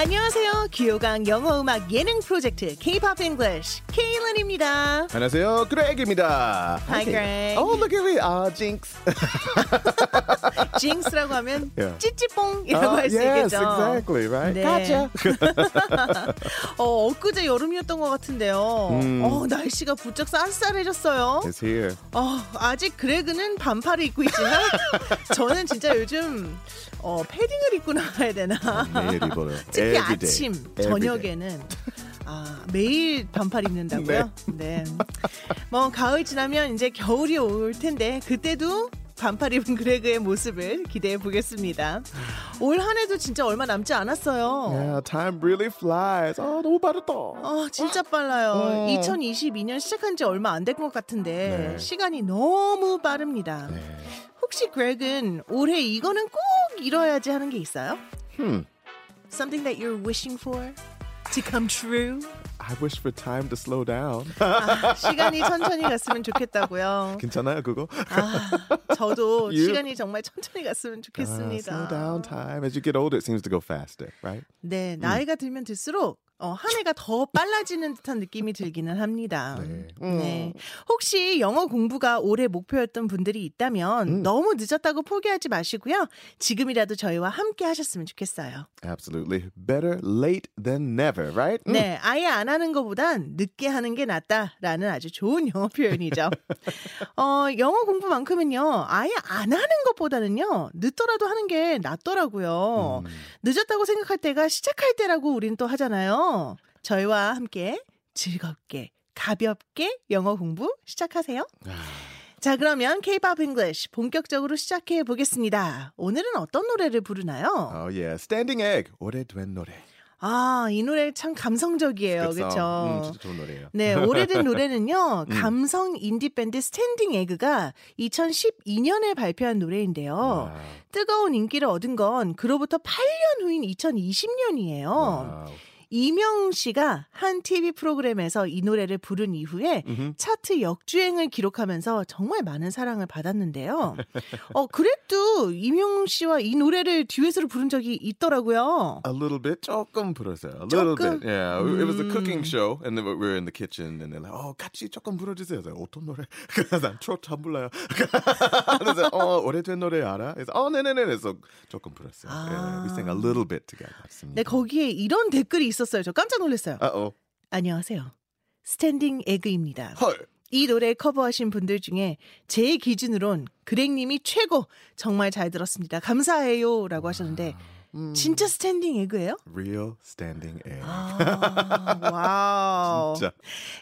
안녕하세요. 귀요강 영어음악 예능 프로젝트 K-POP English 케일런입니다. 안녕하세요. 그렉입니다. Hi, Greg. Oh, look at me. Jinx. Jinx라고 하면 찌찌뽕이라고 할 수 있겠죠. Yes, exactly, right? 네. Gotcha. 엊그제 여름이었던 것 같은데요. 날씨가 부쩍 쌀쌀해졌어요. It's here. 아직 그렉은 반팔을 입고 있지만 저는 진짜 요즘 패딩을 입고 나가야 되나. 매일 입어요. 특히 아침, 저녁에는 매일 반팔 입는다고요? 네. 뭐 가을 지나면 이제 겨울이 올 텐데 그때도 반팔 입은 그레그의 모습을 기대해 보겠습니다. 올 한 해도 진짜 얼마 남지 않았어요. Yeah, time really flies. 너무 빠르다. 진짜 빨라요. 2022년 시작한 지 얼마 안 된 것 같은데 시간이 너무 빠릅니다. 혹시 그렉은 올해 이거는 꼭 이뤄야지 하는 게 있어요? Something that you're wishing for to come true? I wish for time to slow down. 시간이 천천히 갔으면 좋겠다고요. 괜찮아요, 그거? 저도 시간이 정말 천천히 갔으면 좋겠습니다. Slow down time. As you get older, it seems to go faster, right? 네, 나이가 들면 들수록 한 해가 더 빨라지는 듯한 느낌이 들기는 합니다. 네. 네. 혹시 영어 공부가 올해 목표였던 분들이 있다면 너무 늦었다고 포기하지 마시고요. 지금이라도 저희와 함께 하셨으면 좋겠어요. Absolutely. Better late than never, right? 네, 아예 안 하는 것보단 늦게 하는 게 낫다라는 아주 좋은 영어 표현이죠. 영어 공부만큼은요. 아예 안 하는 것보다는요. 늦더라도 하는 게 낫더라고요. 늦었다고 생각할 때가 시작할 때라고 우린 또 하잖아요. 저희와 함께 즐겁게 가볍게 영어 공부 시작하세요. 자, 그러면 K-POP English 본격적으로 시작해 보겠습니다. 오늘은 어떤 노래를 부르나요? Standing Egg, 오래된 노래. 이 노래 참 감성적이에요. 그렇죠? 진짜 좋은 노래예요. 네, 오래된 노래는요. 감성 인디밴드 스탠딩 에그가 2012년에 발표한 노래인데요. 와우. 뜨거운 인기를 얻은 건 그로부터 8년 후인 2020년이에요. 와우. 이명 씨가 한 TV 프로그램에서 이 노래를 부른 이후에 차트 역주행을 기록하면서 정말 많은 사랑을 받았는데요. 그래도 이명 씨와 이 노래를 듀엣으로 부른 적이 있더라고요. A little bit, 조금 부르세요. A little 조금? Bit, yeah. It was a cooking show, and then we were in the kitchen, and they're like, 같이 조금 불러주세요. 그래서 어떤 노래? 그래서 난 트로트 안 불러요. 그래서 오래된 노래 알아? 그래서 네네네. 그래서 조금 불렀어요. Yeah, we sang a little bit together. 네, 거기에 이런 댓글이 있었어요. 저 깜짝 놀랐어요. 안녕하세요. 스탠딩 에그입니다. 헐. 이 노래 커버하신 분들 중에 제 기준으론 그렉님이 최고. 정말 잘 들었습니다. 감사해요라고 하셨는데 진짜 스탠딩 에그예요? Real standing egg. 와우. 진짜.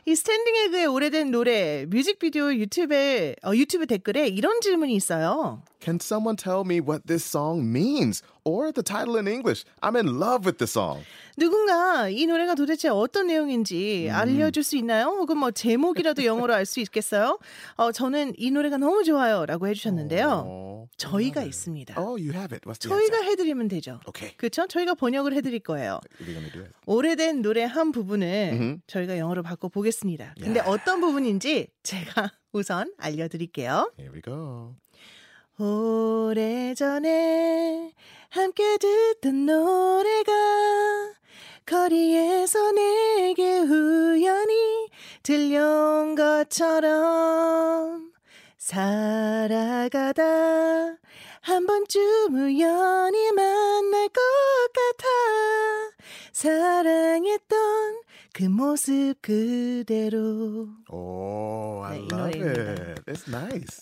이 스탠딩 에그의 오래된 노래 뮤직비디오 유튜브 댓글에 이런 질문이 있어요. Can someone tell me what this song means? Or the title in English. I'm in love with the song. 누군가 이 노래가 도대체 어떤 내용인지 알려줄 수 있나요? 혹은 뭐 제목이라도 영어로 알 수 있겠어요? 저는 이 노래가 너무 좋아요 라고 해주셨는데요. 저희가 있습니다. You have it. What's the answer? 저희가 해드리면 되죠. Okay. 그렇죠? 저희가 번역을 해드릴 거예요. 오래된 노래 한 부분을 저희가 영어로 바꿔보겠습니다. 근데 어떤 부분인지 제가 우선 알려드릴게요. Here we go. 오래전에 함께 듣던 노래가 거리에서 내게 우연히 들려온 것처럼 살아가다 한 번쯤 우연히 만날 것 같아 사랑했던 그 모습 그대로 I love it. It's nice.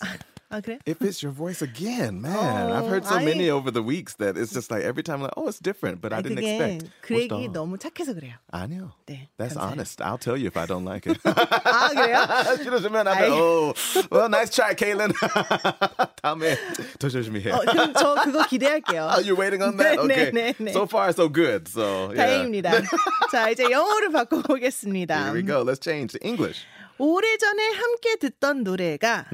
그래? If it's your voice again, man. I've heard so many over the weeks that it's just like every time like, it's different, but I didn't expect. 그렉이 너무 착해서 그래요. 아니요. 네, That's 감사합니다. Honest. I'll tell you if I don't like it. 그래요? 싫어지면 하면 well, nice try, Kaylin. 다음에 더 조심히 해. 그럼 저 그거 기대할게요. Are you waiting on that? Okay. 네. So far, so good. So, yeah. 다행입니다. 자, 이제 영어를 바꿔보겠습니다. Here we go. Let's change to English. 오래전에 함께 듣던 노래가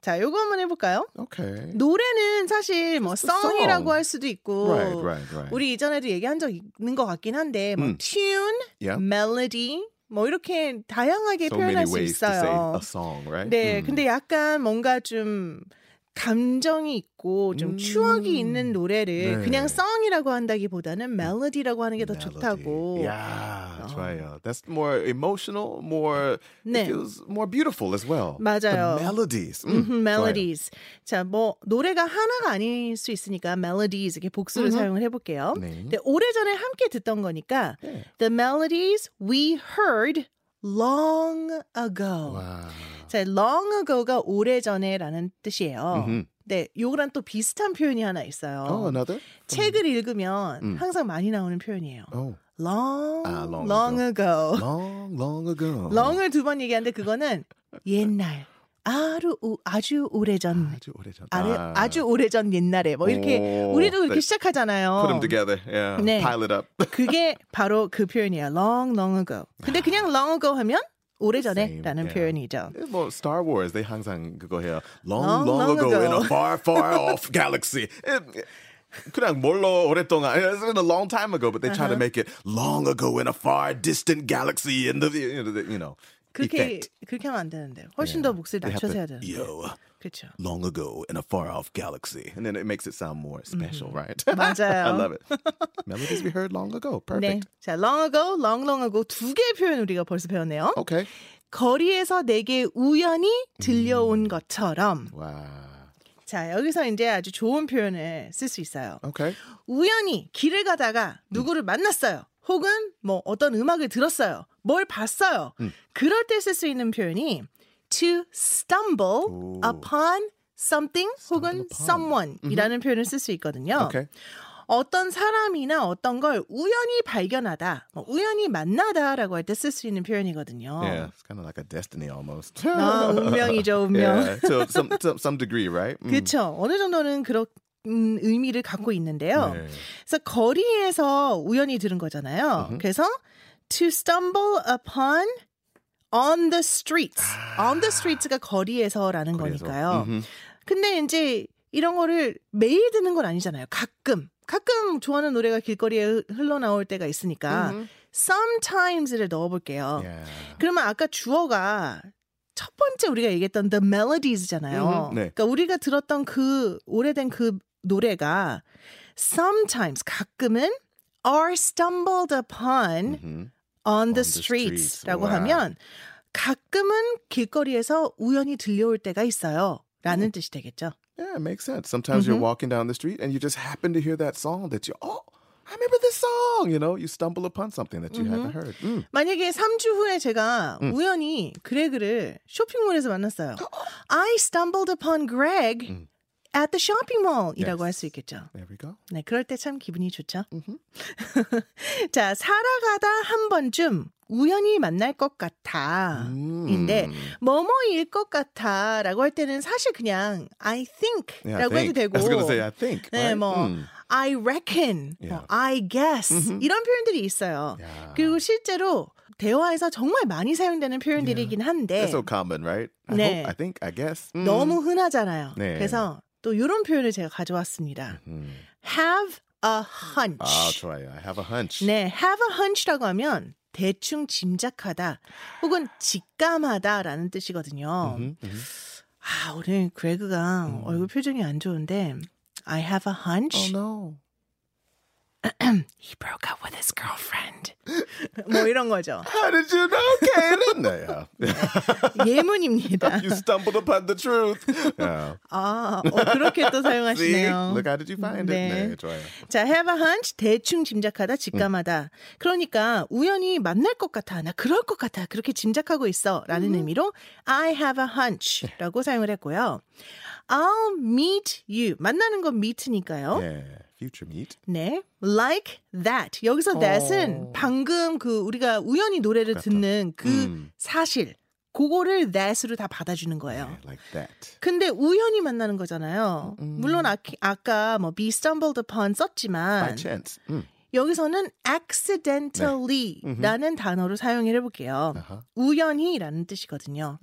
자, 요거 한번 해볼까요? Okay. 노래는 사실 뭐 song이라고 할 수도 있고 우리 이전에도 얘기한 적 있는 것 같긴 한데 뭐 tune, melody 뭐 이렇게 다양하게 표현할 수 있어요. A song, right? 네, 근데 약간 뭔가 좀 감정이 있고 좀 추억이 있는 노래를 네. 그냥 song이라고 한다기보다는 멜로디라고 하는 게 더 좋다고. Yeah, 좋아요. That's more emotional, more 네. it feels more beautiful as well. 맞아요. The melodies. Melodies. 좋아요. 자, 뭐 노래가 하나가 아닐 수 있으니까 melodies 이렇게 복수를 사용을 해볼게요. 네. 근데 오래전에 함께 듣던 거니까 네. The melodies we heard long ago. Wow. 자, long ago가 오래전에라는 뜻이에요. 네, 요거랑 또 비슷한 표현이 하나 있어요. Oh, another? 책을 읽으면 항상 많이 나오는 표현이에요. Oh. Long, long, long ago. Long, long ago. Long을 두 번 얘기하는데 그거는 옛날. 아주 오래전. 아주 오래전 옛날에. 뭐 이렇게 우리도 이렇게 시작하잖아요. Put them together. Yeah. 네. Pile it up. 그게 바로 그 표현이에요. Long, long ago. 근데 그냥 long ago 하면 오래전에라는 yeah. 표현이죠. 뭐 Star Wars they 항상 그거 해요. Long ago in a far off galaxy. 그냥 뭘로 오랫동안. It's been a long time ago, but they try to make it long ago in a far distant galaxy. And you know. 그렇게 하면 안 되는데. 훨씬 더 목소리 낮춰서 해야 되는데. 그렇죠. Long ago in a far off galaxy. And then it makes it sound more special, right? 맞아요. I love it. Melodies we heard long ago. Perfect. 네. 자, long ago, long ago 두 개의 표현 우리가 벌써 배웠네요. Okay. 거리에서 내게 우연히 들려온 것처럼. 와. 자, 여기서 이제 아주 좋은 표현을 쓸 수 있어요. Okay. 우연히 길을 가다가 누구를 만났어요. 혹은 뭐 어떤 음악을 들었어요. 뭘 봤어요. 그럴 때 쓸 수 있는 표현이 to stumble 오. upon something 혹은 someone이라는 표현을 쓸 수 있거든요. Okay. 어떤 사람이나 어떤 걸 우연히 발견하다, 뭐 우연히 만나다라고 할 때 쓸 수 있는 표현이거든요. Yeah, it's kind of like a destiny almost. 아, 운명이죠, 운명. Yeah, to some degree, right? 그렇죠. 어느 정도는 의미를 갖고 있는데요. 네. 그래서 거리에서 우연히 들은 거잖아요. 그래서 to stumble upon on the streets. On the streets가 거리에서라는 거니까요. 근데 이제 이런 거를 매일 듣는 건 아니잖아요. 가끔 좋아하는 노래가 길거리에 흘러나올 때가 있으니까 sometimes를 넣어볼게요. Yeah. 그러면 아까 주어가 첫 번째 우리가 얘기했던 the melodies잖아요. 네. 그러니까 우리가 들었던 그 오래된 그 노래가 sometimes 가끔은 are stumbled upon on the streets라고 wow. 하면 가끔은 길거리에서 우연히 들려올 때가 있어요. 라는 뜻이 되겠죠. Yeah, it makes sense. Sometimes you're walking down the street and you just happen to hear that song that you I remember this song. You know, you stumble upon something that you haven't heard. 만약에 3주 후에 제가 우연히 그레그를 쇼핑몰에서 만났어요. I stumbled upon Greg at the shopping mall이라고 할 수 있겠죠. There we go. 네, 그럴 때 참 기분이 좋죠. 자, 살아가다 한 번쯤 우연히 만날 것 같아인데 뭐뭐일 것 같아라고 할 때는 사실 그냥 I think라고 해도 되고. I was going to say I think. 네, right? 뭐 I reckon, 뭐, I guess 이런 표현들이 있어요. Yeah. 그리고 실제로 대화에서 정말 많이 사용되는 표현들이긴 한데. That's so common, right? I hope, I think, I guess. 너무 흔하잖아요. 네. 그래서 또 이런 표현을 제가 가져왔습니다. Have a hunch. 아, 좋아요. I have a hunch. 네, have a hunch라고 하면 대충 짐작하다 혹은 직감하다라는 뜻이거든요. 아, 오늘 그레그가 얼굴 표정이 안 좋은데 I have a hunch. Oh no. He broke up with his girlfriend. 뭐 이런 거죠. How did you know, Kaden? 예문입니다. You stumbled upon the truth. Yeah. 아, 그렇게 또 사용하시네요. Look, how did you find it? 네, 좋아요. 자, have a hunch, 대충 짐작하다, 직감하다. 그러니까 우연히 만날 것 같아, 나 그럴 것 같아, 그렇게 짐작하고 있어 라는 의미로 I have a hunch라고 사용을 했고요. I'll meet you. 만나는 건 meet니까요. 네. Future meet. 네, like that. 여기서 that은 방금 그 우리가 우연히 노래를 듣는 그 사실, 그거를 that으로 다 받아주는 거예요. Yeah, like that. 근데 우연히 만나는 거잖아요. 물론 아까 뭐 be stumbled upon 썼지만 by chance. 여기서는 accidentally라는 단어로 사용을 해볼게요. 우연히라는 뜻이거든요.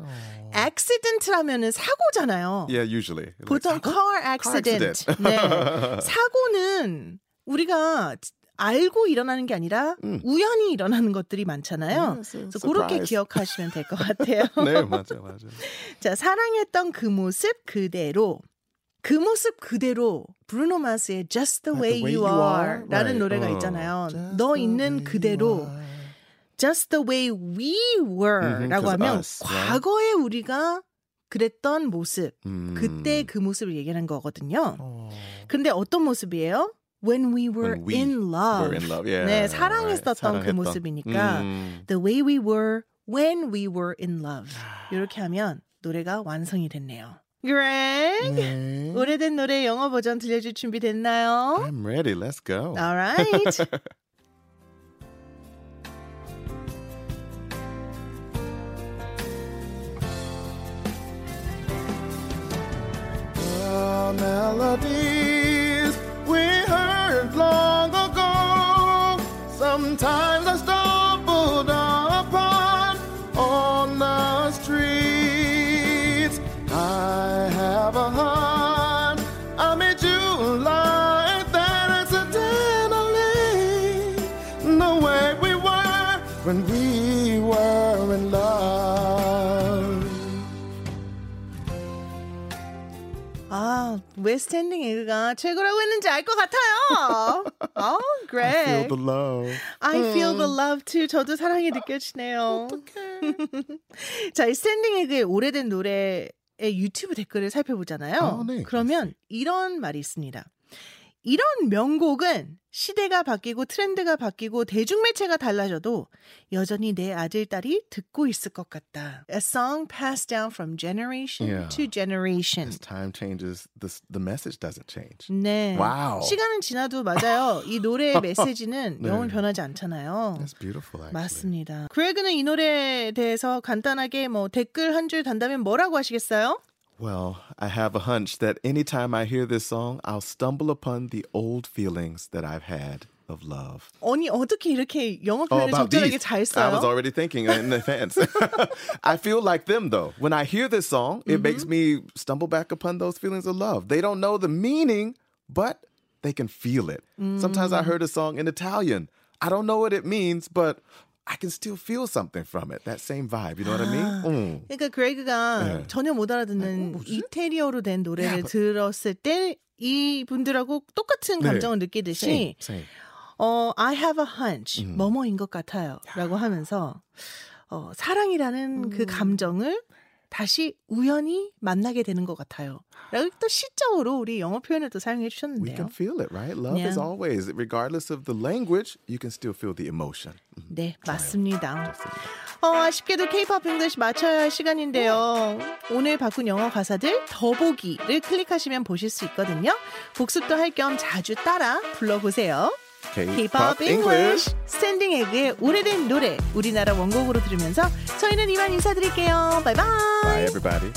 accident라면은 사고잖아요. Yeah, usually. 보통 car accident. 네, 사고는 우리가 알고 일어나는 게 아니라 우연히 일어나는 것들이 많잖아요. Yeah, 그래서 그렇게 기억하시면 될 것 같아요. 네, 맞아요. 자, 사랑했던 그 모습 그대로 그 모습 그대로 브루노 마스의 Just the Way You Are 라는 노래가 있잖아요. 너 있는 그대로 Just the Way We Were 라고 하면 과거에 우리가 그랬던 모습, 그때 그 모습을 얘기하는 거거든요. 근데 어떤 모습이에요? When we were in love. 네, 사랑했었던 그 모습이니까 The way we were when we were in love. 이렇게 하면 노래가 완성이 됐네요. Greg, 네. 오래된 노래 영어 버전 들려줄 준비 됐나요? I'm ready. Let's go. All right. The melodies we heard long ago. Sometimes I stumbled upon on the streets. I have a heart. I made you like that accidentally. The way we were when we were in love. 아, 왜 스탠딩 에그가 최고라고 했는지 알 것 같아요. 아, 그래. I feel the love. I feel the love too. 저도 사랑이 느껴지네요. 어떡해. 자, 이 스탠딩 에그의 오래된 노래의 유튜브 댓글을 살펴보잖아요. 아, 네. 그러면 이런 말이 있습니다. 이런 명곡은 시대가 바뀌고 트렌드가 바뀌고 대중매체가 달라져도 여전히 내 아들, 딸이 듣고 있을 것 같다. A song passed down from generation to generation. As time changes, the message doesn't change. 네. Wow. 시간은 지나도 맞아요. 이 노래의 메시지는 네. 영원 변하지 않잖아요. That's beautiful, actually. 맞습니다. 그레그는 이 노래에 대해서 간단하게 뭐 댓글 한 줄 단다면 뭐라고 하시겠어요? Well, I have a hunch that anytime I hear this song, I'll stumble upon the old feelings that I've had of love. 아니, 어떻게 이렇게 영어 표현을 적절하게 잘 써요? I was already thinking in advance. I feel like them, though. When I hear this song, it makes me stumble back upon those feelings of love. They don't know the meaning, but they can feel it. Sometimes I heard a song in Italian. I don't know what it means, but... I can still feel something from it. That same vibe. You know what I mean? 그러니까 그레이그가 전혀 못 알아듣는 이태리어로 된 노래를 들었을 때 이분들하고 똑같은 감정을 느끼듯이 same. I have a hunch. 뭐뭐인 것 같아요. 라고 하면서 사랑이라는 그 감정을 다시 우연히 만나게 되는 것 같아요. 라고 또 시적으로 우리 영어 표현을 또 사용해 주셨는데요. We can feel it, right? Love is always, regardless of the language, you can still feel the emotion. 네, 맞습니다. 아쉽게도 K-POP English 마쳐야 할 시간인데요. 오늘 바꾼 영어 가사들 더보기를 클릭하시면 보실 수 있거든요. 복습도 할 겸 자주 따라 불러보세요. K-POP English 스탠딩 에그의 오래된 노래 우리나라 원곡으로 들으면서 저희는 이만 인사드릴게요. 바이바이. Bye everybody.